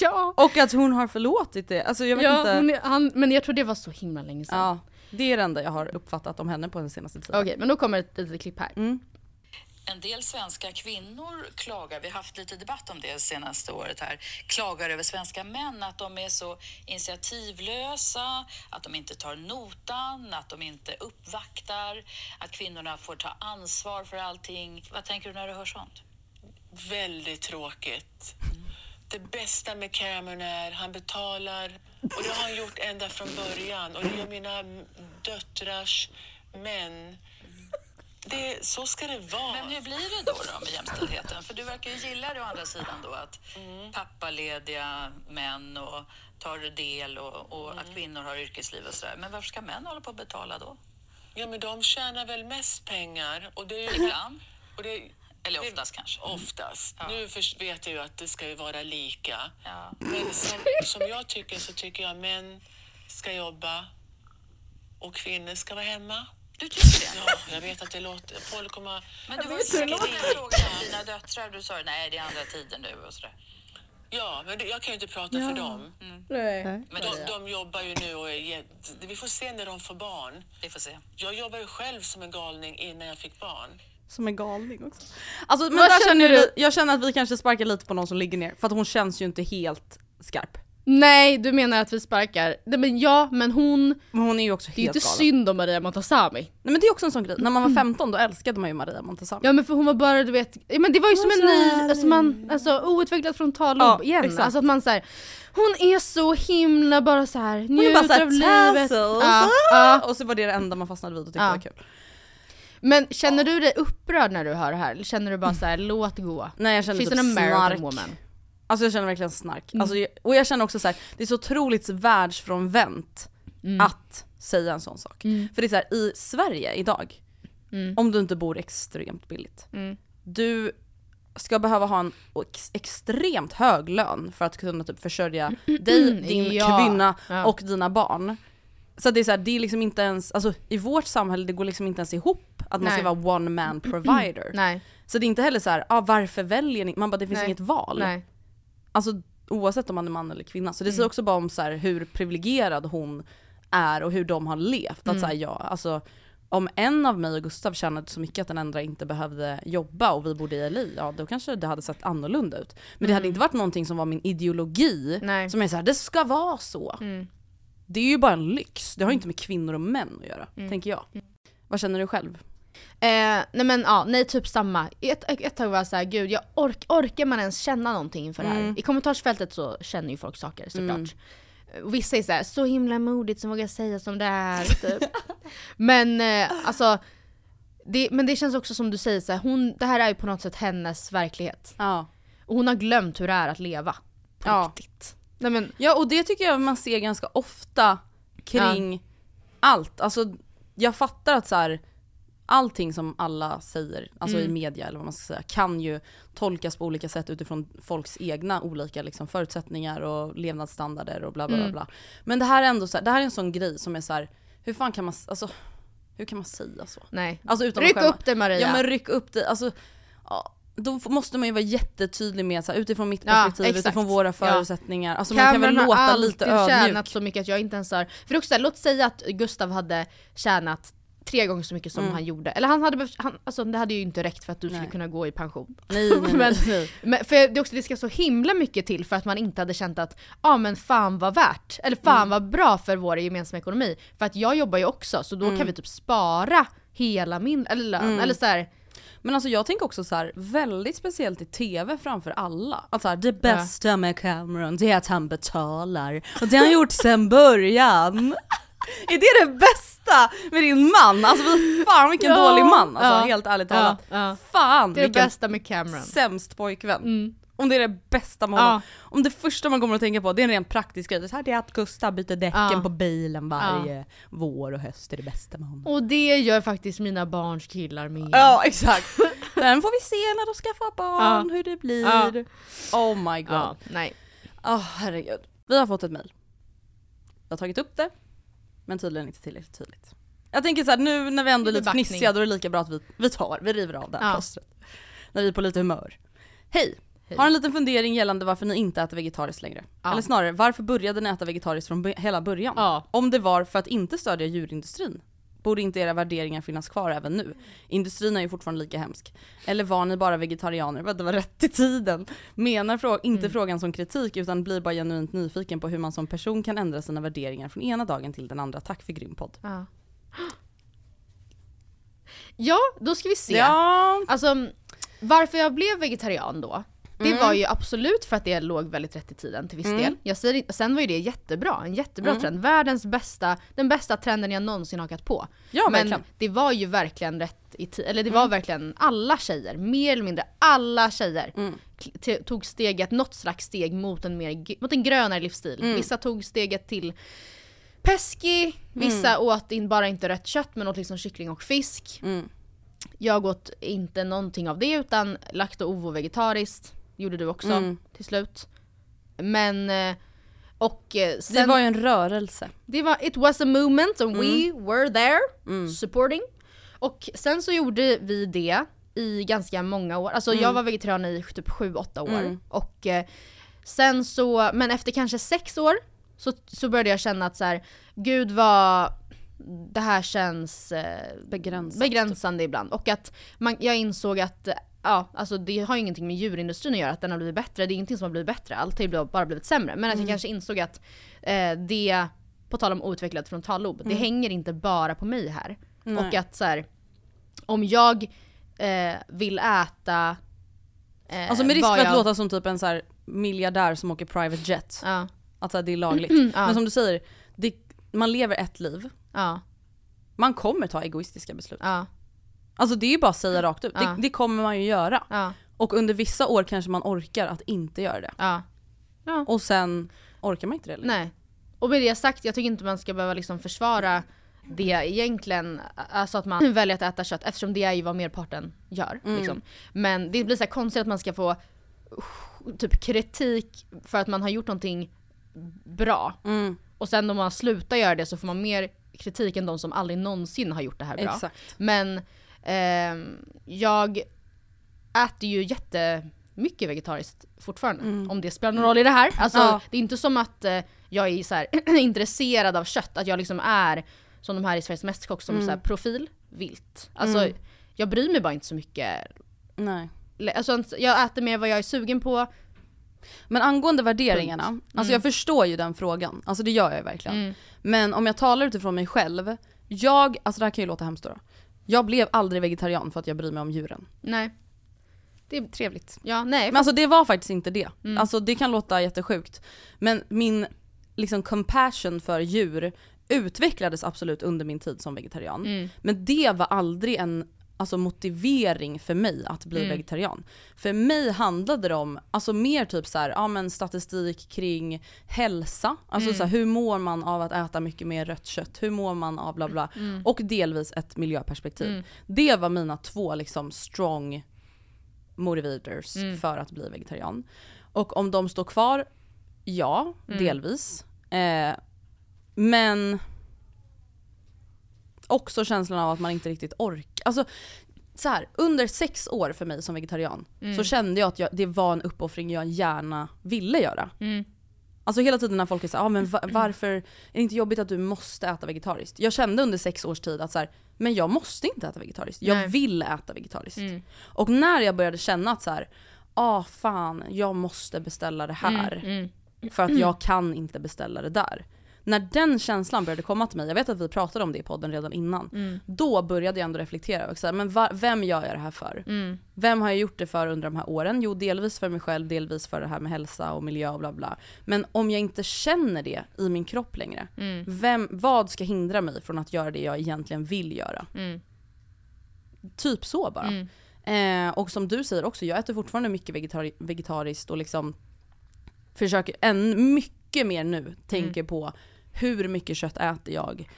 ja. Och att hon har förlåtit det. Alltså jag vet ja, inte. Hon är, han, men jag tror det var så himla länge sedan. Ja, det är det enda jag har uppfattat om henne på den senaste tiden. Okej, men då kommer ett litet klipp här. Mm. En del svenska kvinnor klagar, vi har haft lite debatt om det senaste året här, klagar över svenska män att de är så initiativlösa, att de inte tar notan, att de inte uppvaktar, att kvinnorna får ta ansvar för allting. Vad tänker du när du hör sånt? Väldigt tråkigt. Mm. Det bästa med Cameron är han betalar, och det har han gjort ända från början, och det är mina döttrars män. Det, så ska det vara. Men hur blir det då, då med jämställdheten? För du verkar ju gilla det å andra sidan då att mm. pappalediga män och tar del och, och mm. att kvinnor har yrkesliv och sådär. Men varför ska män hålla på att betala då? Ja, men de tjänar väl mest pengar. Och det är ju, ibland. Och det är, eller oftast det, kanske. Oftast. Mm. Ja. Nu först vet jag ju att det ska ju vara lika. Ja. Men som, som jag tycker så tycker jag att män ska jobba och kvinnor ska vara hemma. Du tycker det? Ja, jag vet att det låter... Folk kommer... Men du var ju säkert en fråga om dina döttrar. Du sa, nej det är andra tiden nu och sådär. Ja, men jag kan ju inte prata ja. för dem. Mm. Nej. Men de, de jobbar ju nu och är... Vi får se när de får barn. Vi får se. Jag jobbar ju själv som en galning innan jag fick barn. Som en galning också. Alltså, men där känner du... Jag känner att vi kanske sparkar lite på någon som ligger ner. För att hon känns ju inte helt skarp. Nej, du menar att vi sparkar. Nej, men ja, men hon... Men hon är ju också helt galen. Det är inte synd om Maria Montazami. Nej, men det är också en sån grej. När man var femton, då älskade man ju Maria Montazami. Ja, men för hon var bara, du vet... Men det var ju hon som en ny... Alltså, man, alltså outvecklad frontallob ja, igen. Exakt. Alltså att man så här... Hon är så himla bara så här... Hon är bara så här, av livet. Ja, ja. Och så var det det enda man fastnade vid och tyckte ja. var kul. Men känner du dig upprörd när du hör det här? Eller känner du bara så här, låt gå? Nej, jag känner She's typ snark. Woman. Alltså jag känner verkligen snark. Mm. Alltså, och jag känner också så här, det är så otroligt världsfrånvänt mm. att säga en sån sak. Mm. För det är så här, i Sverige idag, mm. om du inte bor extremt billigt, mm. du ska behöva ha en ex- extremt hög lön för att kunna typ försörja mm. dig, din ja. kvinna ja. och dina barn. Så det är så här, det är liksom inte ens, alltså i vårt samhälle det går liksom inte ens ihop att man Nej. ska vara one man provider. Nej. Så det är inte heller så här, ah, varför väljer ni? Man bara, det finns Nej. inget val. Nej. Alltså oavsett om man är man eller kvinna. Så det mm. säger också bara om så här, hur privilegierad hon är och hur de har levt. Mm. Att så här, ja, alltså, om en av mig och Gustav tjänade så mycket att den andra inte behövde jobba och vi bodde i L A, ja, då kanske det hade sett annorlunda ut. Men mm. det hade inte varit någonting som var min ideologi. Nej. Som är så här, det ska vara så. Mm. Det är ju bara en lyx. Det har ju inte med kvinnor och män att göra, mm. tänker jag. Mm. Vad känner du själv? Eh, nej men ja, nej typ samma. Ett, ett tag var jag så här, gud, jag ork, orkar man ens känna någonting inför mm. det här? I kommentarsfältet så känner ju folk saker, såklart. Mm. Vissa är så här, så himla modigt som vågar säga som det är. Typ. men eh, alltså, det, men det känns också som du säger så här, hon, det här är ju på något sätt hennes verklighet. Ja. Och hon har glömt hur det är att leva. På ja. riktigt. Nej, men, ja, och det tycker jag man ser ganska ofta kring ja. allt. Alltså, jag fattar att så här, allting som alla säger, alltså mm. i media eller vad man ska säga, kan ju tolkas på olika sätt utifrån folks egna olika liksom, förutsättningar och levnadsstandarder och bla bla bla. Mm. Men det här är ändå så här, det här är en sån grej som är så här, hur fan kan man, alltså, hur kan man säga så? Nej. Alltså, utan ryck upp dig, Maria. Ja, men ryck upp dig. Alltså, ja. Då måste man ju vara jättetydlig med så här, utifrån mitt perspektiv, ja, utifrån våra förutsättningar. Ja. Alltså man Cameron kan väl låta lite ödmjuk. Cameron har tjänat så mycket att jag inte ens har... För också, här, låt säga att Gustav hade tjänat tre gånger så mycket som mm. han gjorde. Eller han hade... Han, alltså det hade ju inte räckt för att du nej. skulle kunna gå i pension. Nej, nej, men, nej. Men, för det, också, det ska så himla mycket till för att man inte hade känt att ja ah, men fan var värt. Eller fan mm. var bra för vår gemensamma ekonomi. För att jag jobbar ju också, så då mm. kan vi typ spara hela min eller lön. Mm. Eller så här... Men alltså jag tänker också så här, väldigt speciellt i tv framför alla. Att så här, det bästa med Cameron, det är att han betalar. Och det har han gjort sedan början. Är det det bästa med din man? Alltså fan vilken ja, dålig man. Alltså ja, helt ärligt ja, talat. Ja. Fan, det är det bästa med Cameron. Sämst pojkvän. Mm. Om det är det bästa man ja. Om det första man kommer att tänka på, det är en rent praktisk grej. Det här är att Gustav byter däcken ja. på bilen varje ja. vår och höst, är det bästa man har. Och det gör faktiskt mina barns killar med. Ja, exakt. Sen får vi se när de skaffar barn, ja. hur det blir. Ja. Oh my god. Ja, nej. Oh, herregud. Vi har fått ett mejl. Jag har tagit upp det, men tydligen inte tillräckligt tydligt. Jag tänker så här, nu när vi ändå är lite fnissiga, då är det lika bra att vi, vi tar, vi river av det här ja. plåstret. När vi är på lite humör. Hej! Hej. Har en liten fundering gällande varför ni inte äter vegetariskt längre. Ja. Eller snarare, varför började ni äta vegetariskt från b- hela början? Ja. Om det var för att inte stödja djurindustrin. Borde inte era värderingar finnas kvar även nu? Industrin är ju fortfarande lika hemsk. Eller var ni bara vegetarianer? Det var rätt i tiden. Menar frå- inte mm. frågan som kritik, utan blir bara genuint nyfiken på hur man som person kan ändra sina värderingar från ena dagen till den andra. Tack för grym podd. Ja, ja då ska vi se. Ja. Alltså, varför jag blev vegetarian då? Det mm. var ju absolut för att det låg väldigt rätt i tiden till viss mm. del. Jag säger, sen var ju det jättebra, en jättebra mm. trend. Världens bästa, den bästa trenden jag någonsin hakat på. Ja, men verkligen. Det var ju verkligen rätt i tiden. Eller det mm. var verkligen alla tjejer, mer eller mindre alla tjejer mm. t- tog steget, något slags steg mot en, mer, mot en grönare livsstil. Mm. Vissa tog steget till pesky, vissa mm. åt in, bara inte rött kött men åt liksom kyckling och fisk. Mm. Jag åt inte någonting av det utan lakt och ovo vegetariskt. Gjorde du också mm. till slut. Men och sen, det var ju en rörelse. Det var it was a movement and mm. we were there mm. supporting. Och sen så gjorde vi det i ganska många år. Alltså mm. jag var vegetarian i typ sju åtta år mm. och sen så men efter kanske sex år så så började jag känna att så här, gud vad det här känns eh, begränsande, begränsande ibland och att man jag insåg att ja, alltså det har ju ingenting med djurindustrin att göra att den har blivit bättre. Det är ingenting som har blivit bättre. Allt har ju bara blivit sämre. Men att mm. jag kanske insåg att eh, det, på tal om outvecklat frontallob, mm. det hänger inte bara på mig här. Mm. Och att så här, om jag eh, vill äta... Eh, alltså med risk för jag... att låta som typ en så här miljardär som åker private jet. Ja. Att så här, det är lagligt. Mm, ja. Men som du säger, det, man lever ett liv. Ja. Man kommer ta egoistiska beslut. Ja. Alltså det är ju bara att säga rakt ut. Ja. Det, det kommer man ju göra. Ja. Och under vissa år kanske man orkar att inte göra det. Ja. Ja. Och sen orkar man inte det. Eller? Nej. Och med det sagt, jag tycker inte man ska behöva liksom försvara det egentligen. Alltså att man väljer att äta kött. Eftersom det är ju vad merparten gör. Mm. Liksom. Men det blir så här konstigt att man ska få typ kritik för att man har gjort någonting bra. Mm. Och sen om man slutar göra det så får man mer kritik än de som aldrig någonsin har gjort det här bra. Exakt. Men... jag äter ju jättemycket vegetariskt fortfarande. Mm. Om det spelar någon roll i det här. Alltså, ja. Det är inte som att jag är så här intresserad av kött. Att jag liksom är, som de här i Sveriges mästerkock, som mm. så här profil, vilt. Alltså, mm. jag bryr mig bara inte så mycket. Nej. Alltså, jag äter mer vad jag är sugen på. Men angående värderingarna. Mm. Alltså, jag förstår ju den frågan. Alltså, det gör jag verkligen. Mm. Men om jag talar utifrån mig själv. Jag, alltså det här kan ju låta hemskt då. Jag blev aldrig vegetarian för att jag bryr mig om djuren. Nej. Det är trevligt. Ja, nej. Fast... men alltså det var faktiskt inte det. Mm. Alltså det kan låta jättesjukt. Men min liksom compassion för djur utvecklades absolut under min tid som vegetarian. Mm. Men det var aldrig en alltså, motivering för mig att bli mm. vegetarian. För mig handlade det om alltså, mer typ så här, ja, men statistik kring hälsa. Alltså mm. så här, hur mår man av att äta mycket mer rött kött? Hur mår man av bla bla? Mm. Och delvis ett miljöperspektiv. Mm. Det var mina två liksom, strong motivators mm. för att bli vegetarian. Och om de står kvar, ja, mm. delvis. Eh, men... också känslan av att man inte riktigt orkar. Alltså, så här, under sex år för mig som vegetarian mm. så kände jag att jag, det var en uppoffring jag gärna ville göra. Mm. Alltså hela tiden när folk är så här, ah, men va- varför är det inte jobbigt att du måste äta vegetariskt? Jag kände under sex års tid att så här, men jag måste inte äta vegetariskt. Jag Nej. vill äta vegetariskt. Mm. Och när jag började känna att så här, ah fan, jag måste beställa det här mm. Mm. för att jag kan inte beställa det där. När den känslan började komma till mig, jag vet att vi pratade om det i podden redan innan, mm. då började jag ändå reflektera och säga, men va, vem gör jag det här för? Mm. Vem har jag gjort det för under de här åren? Jo, delvis för mig själv, delvis för det här med hälsa och miljö och bla bla. Men om jag inte känner det i min kropp längre, mm. vem, vad ska hindra mig från att göra det jag egentligen vill göra? Mm. Typ så bara. Mm. Eh, och som du säger också, jag äter fortfarande mycket vegetari- vegetariskt och liksom försöker en mycket mer nu tänker mm. på hur mycket kött äter jag?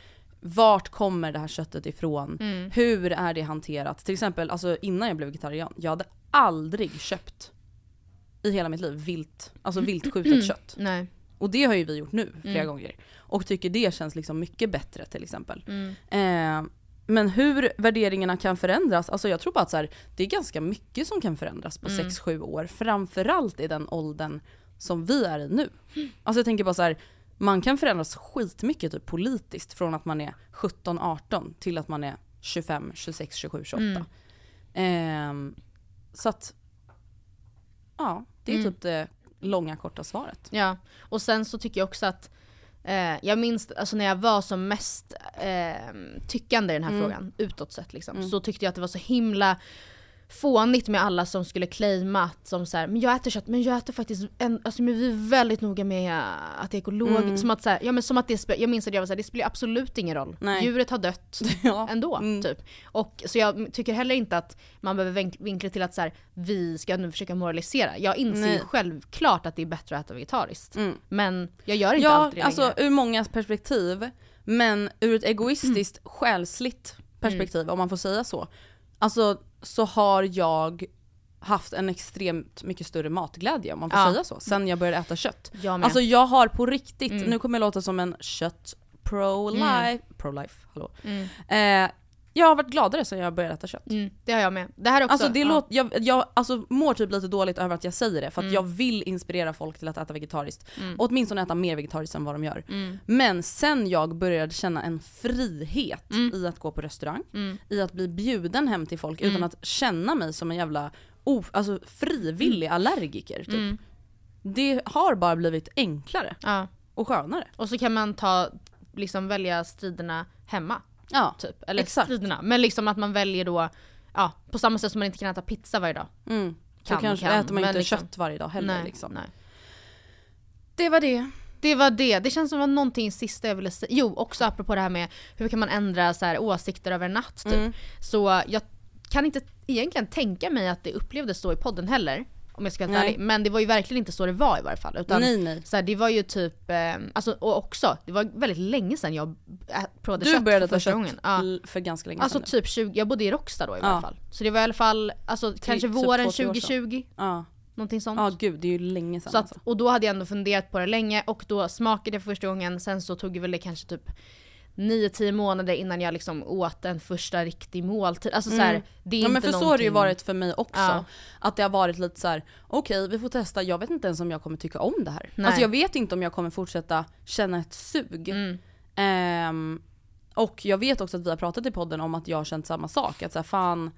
Vart kommer det här köttet ifrån? Mm. Hur är det hanterat? Till exempel, alltså innan jag blev vegetarian, jag hade aldrig köpt i hela mitt liv vilt, alltså viltskjutet kött. Nej. Och det har ju vi gjort nu flera mm. gånger. Och tycker det känns liksom mycket bättre till exempel. Mm. Eh, men hur värderingarna kan förändras, alltså jag tror bara att så här, det är ganska mycket som kan förändras på mm. sex sju år. Framförallt i den åldern som vi är i nu. Mm. Alltså jag tänker bara så här, man kan förändras skitmycket typ, politiskt från att man är sjutton arton till att man är tjugofem, tjugosex, tjugosju, tjugoåtta. Mm. Eh, så att, ja, det är mm. typ det långa, korta svaret. Ja, och sen så tycker jag också att eh, jag minns, alltså när jag var som mest eh, tyckande i den här mm. frågan, utåt sett liksom, mm. så tyckte jag att det var så himla fånigt med alla som skulle claima att som så här, men jag äter kött, men jag äter faktiskt en, alltså men vi är väldigt noga med att det är ekologiskt, mm. som att så här, ja men som att det spe, jag minns att jag var så här, det spelar absolut ingen roll. Nej. Djuret har dött ja. ändå mm. typ. Och så jag tycker heller inte att man behöver vinkla till att så här, vi ska nu försöka moralisera. Jag inser Nej. självklart att det är bättre att äta vegetariskt, mm. men jag gör inte ja, alltid det alltså längre. Ur många perspektiv, men ur ett egoistiskt mm. själsligt perspektiv mm. om man får säga så. Alltså så har jag haft en extremt mycket större matglädje om man får ja. säga så. Sen jag började äta kött. Jag alltså jag har på riktigt, mm. nu kommer jag låta som en kött pro-life. Mm. Pro-life, hallå. Mm. Eh, jag har varit gladare sen jag började äta kött. Mm. Det har jag med. Det här också. Alltså det ja. låter, jag, jag alltså, mår typ lite dåligt över att jag säger det. För att mm. jag vill inspirera folk till att äta vegetariskt. Mm. Och åtminstone äta mer vegetariskt än vad de gör. Mm. Men sen jag började känna en frihet mm. i att gå på restaurang. Mm. I att bli bjuden hem till folk mm. utan att känna mig som en jävla of, alltså frivillig mm. allergiker typ. Mm. Det har bara blivit enklare ja. Och skönare. Och så kan man ta liksom välja striderna hemma ja, typ eller exakt. Striderna, men liksom att man väljer då ja, på samma sätt som man inte kan äta pizza varje dag. Mm. Kan, så kanske kan, äter man inte liksom, kött varje dag heller nej, liksom. Nej. Det var det. Det var det. Det känns som att det var någonting sista jag ville säga. Jo, också apropå det här med hur kan man ändra så här åsikter över en natt typ. Mm. Så jag kan inte egentligen tänka mig att det upplevdes så i podden heller. Om jag ska vara ärlig. Men det var ju verkligen inte så det var i varje fall. Utan nej, nej. Så här, det var ju typ... Eh, alltså, och också, det var väldigt länge sedan jag provade du kött. Du började ta kött gången. För ganska länge alltså, sedan. Alltså typ tjugo, jag bodde i Rockstad då i varje ja. Fall. Så det var i alla fall, alltså T- kanske typ våren tjugotjugo. Ja. Någonting sånt. Ja, gud, det är ju länge sedan. Så att, alltså. Och då hade jag ändå funderat på det länge. Och då smakade jag för första gången. Sen så tog jag väl det kanske typ... nio till tio månader innan jag liksom åt en första riktig måltid. Alltså mm. så här, det är ja, inte men för någonting... så har det ju varit för mig också. Ja. Att det har varit lite så här, okej, okay, vi får testa. Jag vet inte ens om jag kommer tycka om det här. Nej. Alltså jag vet inte om jag kommer fortsätta känna ett sug. Mm. Um, och jag vet också att vi har pratat i podden om att jag har känt samma sak. Att så här, fan,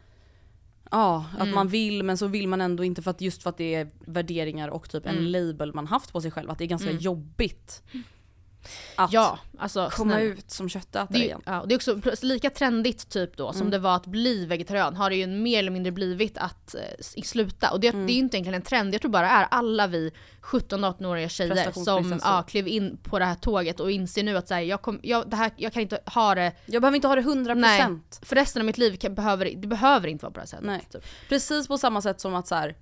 ja, att mm. man vill, men så vill man ändå inte för att just för att det är värderingar och typ mm. en label man haft på sig själv. Att det är ganska mm. jobbigt. Att ja, alltså, komma snäll. Ut som köttätare igen. Ja, det är också lika trendigt typ då som mm. det var att bli vegetarian har det ju mer eller mindre blivit att eh, sluta. Och det, mm. det är ju inte egentligen en trend. Jag tror bara är alla vi sjutton arton-åriga tjejer som ja, klev in på det här tåget och inser nu att så här, jag, kom, jag, det här, jag kan inte ha det. Jag behöver inte ha det hundra procent. Nej, för resten av mitt liv kan, behöver, det behöver inte vara på det här sättet. Nej. Typ. Precis på samma sätt som att så här,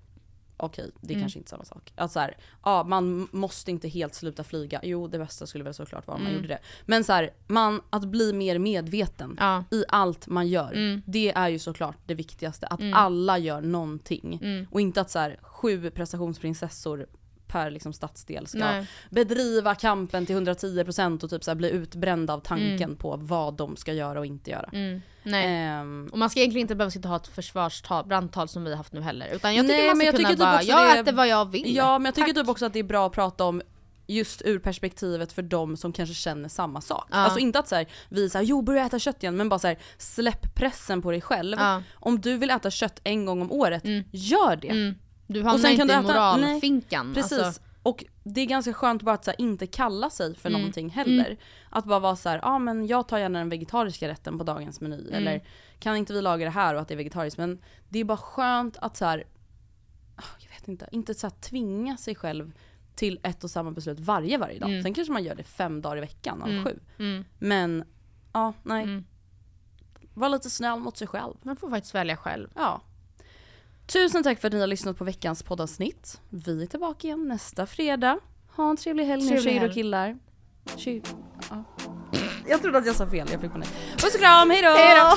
okej, det är mm. kanske inte samma sak. Att så här, ja, man måste inte helt sluta flyga. Jo, det bästa skulle väl såklart vara om mm. man gjorde det. Men så här, man, att bli mer medveten ja. I allt man gör. Mm. Det är ju såklart det viktigaste. Att mm. alla gör någonting. Mm. Och inte att så här, sju prestationsprinsessor per liksom, stadsdel ska nej. Bedriva kampen till hundratio procent och typ så här, bli utbrända av tanken mm. på vad de ska göra och inte göra. Mm. Nej. Um, och man ska egentligen inte behöva sitta ha ett försvarstal, brandtal som vi har haft nu heller. Utan jag tycker nej, man ska jag kunna tycker bara, typ jag det, äter vad jag vill. Ja, men jag Tack. tycker typ också att det är bra att prata om just ur perspektivet för de som kanske känner samma sak. Ja. Alltså inte att så här, vi så här, jo, börja äta kött igen, men bara så här, släpp pressen på dig själv. Ja. Om du vill äta kött en gång om året, mm. gör det. Mm. Du hamnar och sen inte kan du i moralfinkan. Precis, alltså. Och det är ganska skönt bara att så här, inte kalla sig för mm. någonting heller. Mm. Att bara vara så här, ja ah, men jag tar gärna den vegetariska rätten på dagens meny. Mm. Eller kan inte vi laga det här och att det är vegetariskt. Men det är bara skönt att så här, jag vet inte, inte så här, tvinga sig själv till ett och samma beslut varje varje dag. Mm. Sen kanske man gör det fem dagar i veckan av mm. sju. Mm. Men ja, nej. Mm. Var lite snäll mot sig själv. Man får faktiskt välja själv. Ja. Tusen tack för att ni har lyssnat på veckans poddavsnitt. Vi är tillbaka igen nästa fredag. Ha en trevlig helg nu tjejer och killar. Tjur. Ja. Jag trodde att jag sa fel, jag fick panik. Puss och kram, hej då! Hej då!